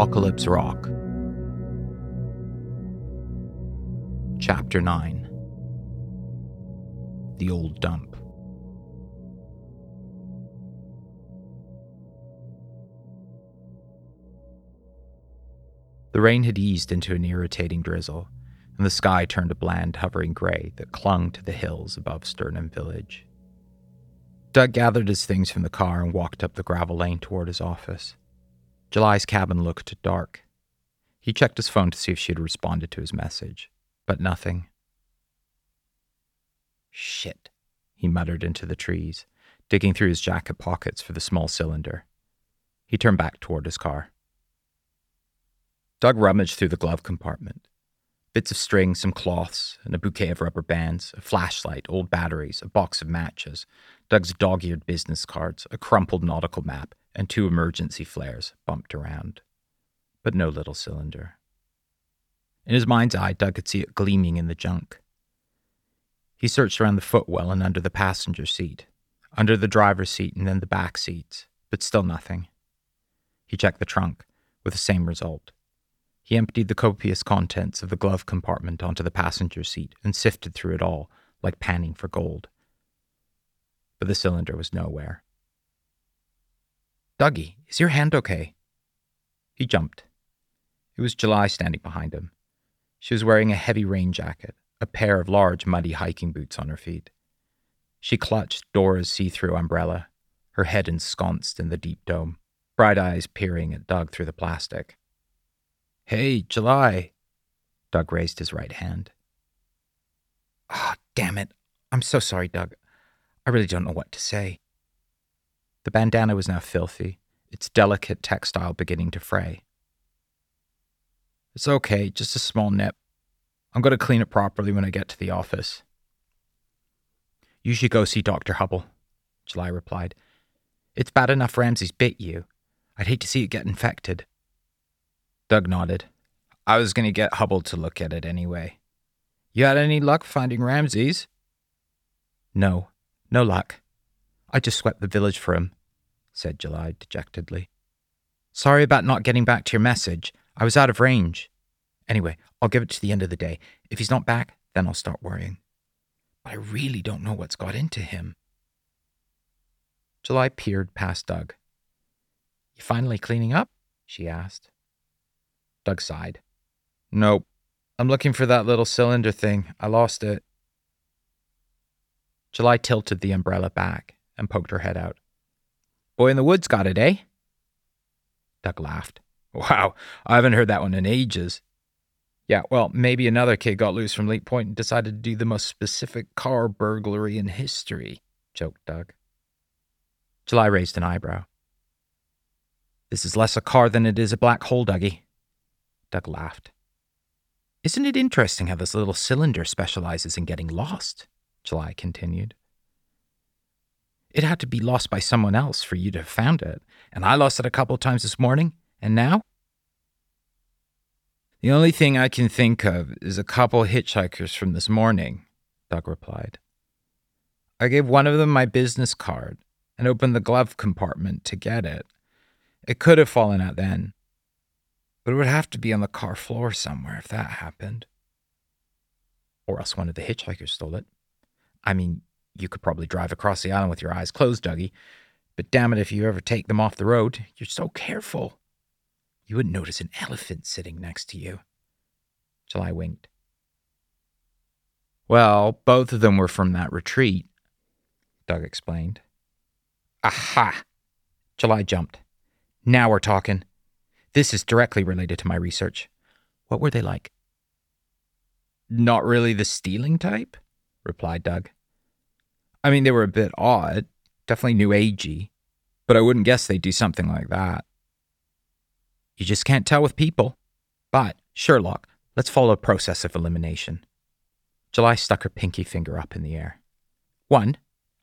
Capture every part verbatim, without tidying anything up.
Apocalypse Rock. Chapter nine. The Old Dump. The rain had eased into an irritating drizzle, and the sky turned a bland, hovering gray that clung to the hills above Sternum Village. Doug gathered his things from the car and walked up the gravel lane toward his office. July's cabin looked dark. He checked his phone to see if she had responded to his message, but nothing. "Shit," he muttered into the trees, digging through his jacket pockets for the small cylinder. He turned back toward his car. Doug rummaged through the glove compartment. Bits of string, some cloths, and a bouquet of rubber bands, a flashlight, old batteries, a box of matches, Doug's dog-eared business cards, a crumpled nautical map, and two emergency flares bumped around. But no little cylinder. In his mind's eye, Doug could see it gleaming in the junk. He searched around the footwell and under the passenger seat, under the driver's seat and then the back seats, but still nothing. He checked the trunk, with the same result. He emptied the copious contents of the glove compartment onto the passenger seat and sifted through it all, like panning for gold. But the cylinder was nowhere. "Dougie, is your hand okay?" He jumped. It was July standing behind him. She was wearing a heavy rain jacket, a pair of large, muddy hiking boots on her feet. She clutched Dora's see-through umbrella, her head ensconced in the deep dome, bright eyes peering at Doug through the plastic. "Hey, July." Doug raised his right hand. "Ah, oh, damn it. I'm so sorry, Doug. I really don't know what to say." The bandana was now filthy, its delicate textile beginning to fray. "It's okay, just a small nip. I'm going to clean it properly when I get to the office." "You should go see Doctor Hubble," July replied. "It's bad enough Ramsay's bit you. I'd hate to see it get infected." Doug nodded. "I was going to get Hubble to look at it anyway. You had any luck finding Ramsay's?" No, no luck. I just swept the village for him," said July dejectedly. "Sorry about not getting back to your message. I was out of range. Anyway, I'll give it to the end of the day. If he's not back, then I'll start worrying. But I really don't know what's got into him." July peered past Doug. "You finally cleaning up?" she asked. Doug sighed. "Nope. I'm looking for that little cylinder thing. I lost it." July tilted the umbrella back and poked her head out. "Boy in the woods got it, eh?" Doug laughed. "Wow, I haven't heard that one in ages." "Yeah, well, maybe another kid got loose from Leap Point and decided to do the most specific car burglary in history," joked Doug. July raised an eyebrow. "This is less a car than it is a black hole, Dougie." Doug laughed. "Isn't it interesting how this little cylinder specializes in getting lost?" July continued. "It had to be lost by someone else for you to have found it, and I lost it a couple times this morning, and now?" "The only thing I can think of is a couple hitchhikers from this morning," Doug replied. "I gave one of them my business card and opened the glove compartment to get it. It could have fallen out then. But it would have to be on the car floor somewhere if that happened." "Or else one of the hitchhikers stole it. I mean, you could probably drive across the island with your eyes closed, Dougie. But damn it if you ever take them off the road. You're so careful. You wouldn't notice an elephant sitting next to you." July winked. "Well, both of them were from that retreat," Doug explained. "Aha!" July jumped. "Now we're talking. This is directly related to my research. What were they like?" "Not really the stealing type," replied Doug. "I mean, they were a bit odd, definitely new agey, but I wouldn't guess they'd do something like that." "You just can't tell with people. But, Sherlock, let's follow a process of elimination." July stuck her pinky finger up in the air. "One,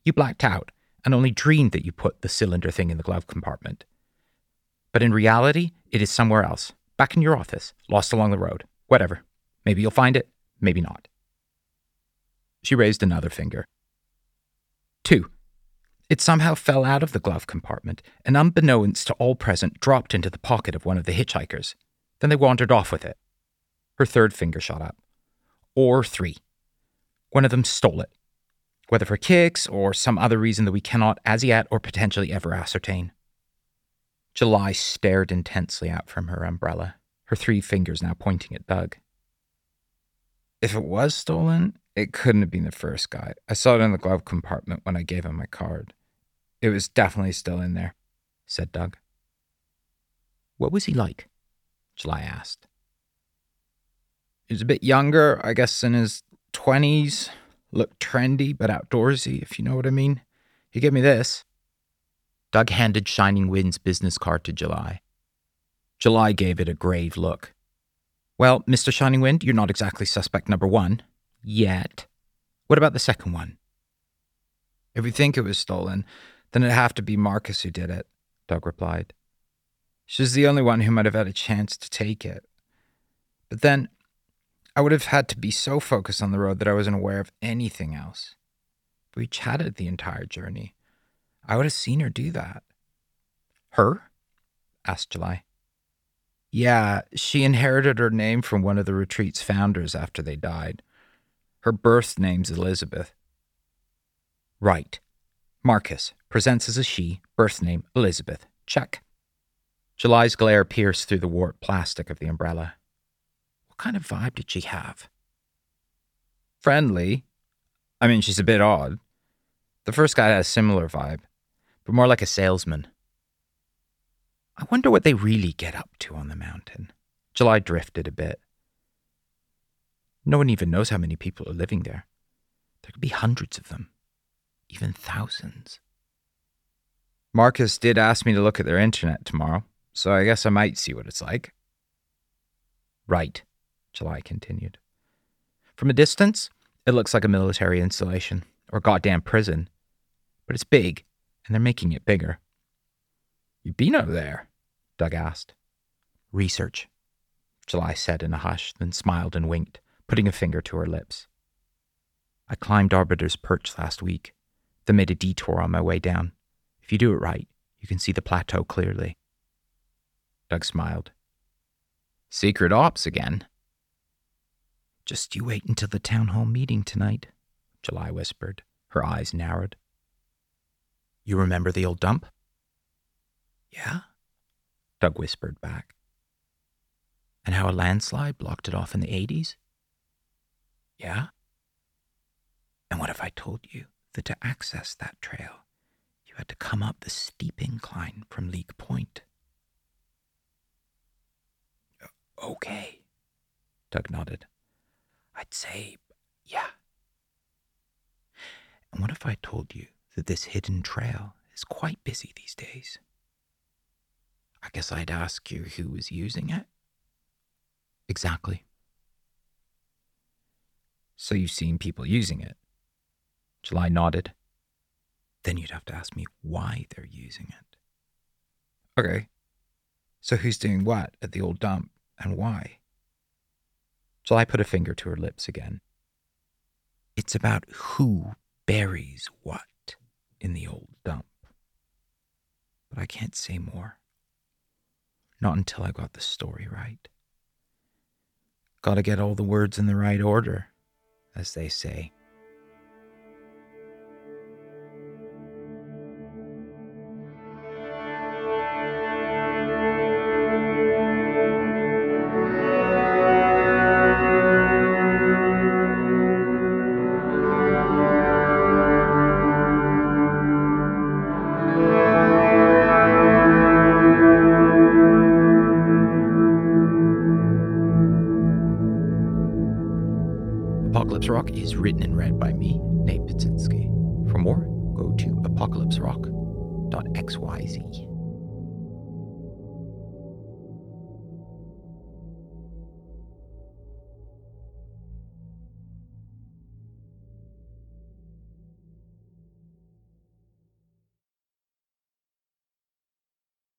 you blacked out and only dreamed that you put the cylinder thing in the glove compartment. But in reality, it is somewhere else, back in your office, lost along the road, whatever. Maybe you'll find it, maybe not." She raised another finger. "Two, It somehow fell out of the glove compartment and, unbeknownst to all present, dropped into the pocket of one of the hitchhikers. Then they wandered off with it. Her third finger shot up. Or three. One of them stole it. Whether for kicks or some other reason that we cannot as yet or potentially ever ascertain. July stared intensely out from her umbrella, her three fingers now pointing at Doug. If it was stolen, it couldn't have been the first guy. I saw it in the glove compartment when I gave him my card. It was definitely still in there, said Doug. What was he like? July asked. He was a bit younger, I guess in his twenties. Looked trendy, but outdoorsy, if you know what I mean. He gave me this. Doug handed Shining Wind's business card to July. July gave it a grave look. Well, Mister Shining Wind, you're not exactly suspect number one. Yet. What about the second one? If we think it was stolen, then it'd have to be Marcus who did it, Doug replied. She's the only one who might have had a chance to take it. But then, I would have had to be so focused on the road that I wasn't aware of anything else. We chatted the entire journey. I would have seen her do that. Her? Asked July. Yeah, she inherited her name from one of the retreat's founders after they died. Her birth name's Elizabeth. Right. Marcus, presents as a she, birth name Elizabeth. Check. July's glare pierced through the warped plastic of the umbrella. What kind of vibe did she have? Friendly. I mean, she's a bit odd. The first guy had a similar vibe, but more like a salesman. I wonder what they really get up to on the mountain. July drifted a bit. No one even knows how many people are living there. There could be hundreds of them, even thousands. Marcus did ask me to look at their internet tomorrow, so I guess I might see what it's like. Right, July continued. From a distance, it looks like a military installation or goddamn prison, but it's big, and they're making it bigger. You've been over there? Doug asked. Research, July said in a hush, then smiled and winked, putting a finger to her lips. I climbed Arbiter's Perch last week, then made a detour on my way down. If you do it right, you can see the plateau clearly. Doug smiled. Secret ops again. Just you wait until the town hall meeting tonight, July whispered, her eyes narrowed. You remember the old dump? Yeah, Doug whispered back. And how a landslide blocked it off in the eighties? Yeah? And what if I told you that to access that trail, you had to come up the steep incline from Leap Point? Okay, Doug nodded. I'd say, yeah. And what if I told you that this hidden trail is quite busy these days? I guess I'd ask you who was using it? Exactly. So you've seen people using it? July nodded. Then you'd have to ask me why they're using it. Okay. So who's doing what at the old dump? And why? July put a finger to her lips again. It's about who buries what in the old dump. But I can't say more. Not until I got the story right. Gotta get all the words in the right order, as they say. Apocalypse Rock is written and read by me, Nate Pitsinski. For more, go to apocalypse rock dot x y z.